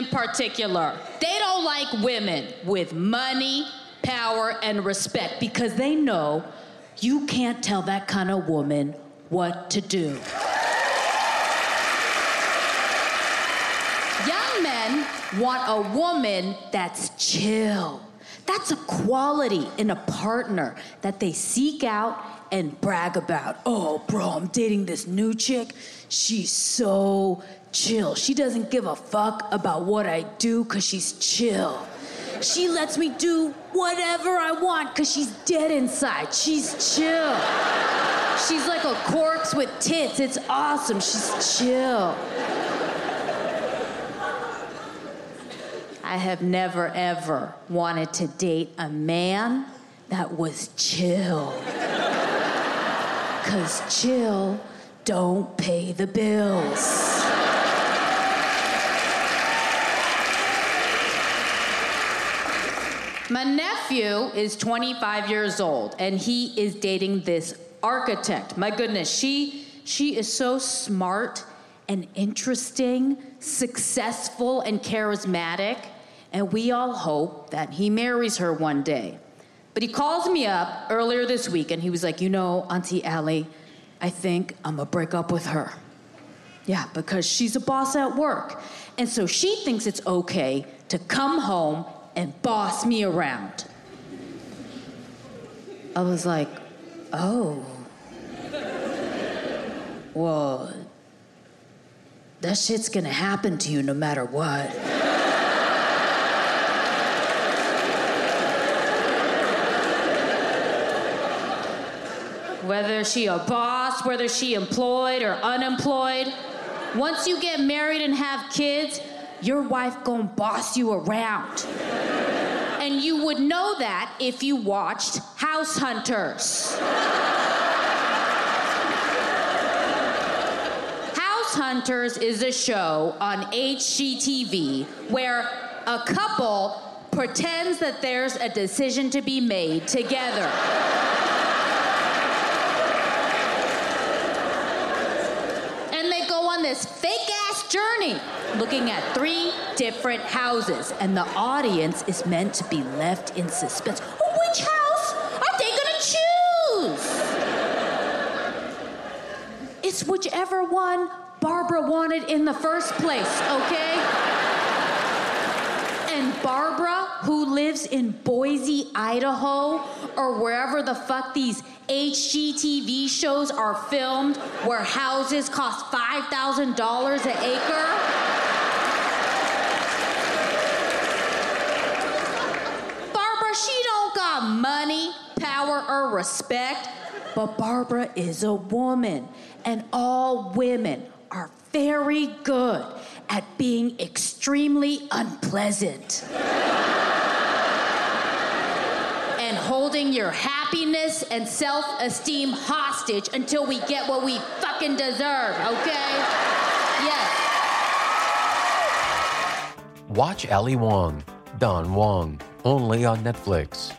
in particular. They don't like women with money, power, and respect because they know you can't tell that kind of woman what to do. Young men want a woman that's chill. That's a quality in a partner that they seek out and brag about. Oh, bro, I'm dating this new chick. She's so chill. She doesn't give a fuck about what I do because she's chill. She lets me do whatever I want because she's dead inside. She's chill. She's like a corpse with tits. It's awesome. She's chill. I have never, ever wanted to date a man that was chill. Because chill don't pay the bills. My nephew is 25 years old, and he is dating this architect. My goodness, she is so smart and interesting, successful and charismatic, and we all hope that he marries her one day. But he calls me up earlier this week, and he was like, you know, Auntie Allie, I think I'm gonna break up with her. Yeah, because she's a boss at work. And so she thinks it's okay to come home and boss me around. I was like, oh. Well, that shit's gonna happen to you no matter what. Whether she a boss, whether she employed or unemployed, once you get married and have kids, your wife gonna boss you around. And you would know that if you watched House Hunters. House Hunters is a show on HGTV where a couple pretends that there's a decision to be made together. And they go on this fake-ass journey, looking at 3 different houses, and the audience is meant to be left in suspense. Oh, which house are they gonna choose? It's whichever one Barbara wanted in the first place, okay? And Barbara, who lives in Boise, Idaho, or wherever the fuck these HGTV shows are filmed, where houses cost $5,000 an acre. Barbara, she don't got money, power, or respect, but Barbara is a woman, and all women are very good at being extremely unpleasant. And holding your happiness and self-esteem hostage until we get what we fucking deserve, okay? Yes. Watch Ali Wong, Don Wong, only on Netflix.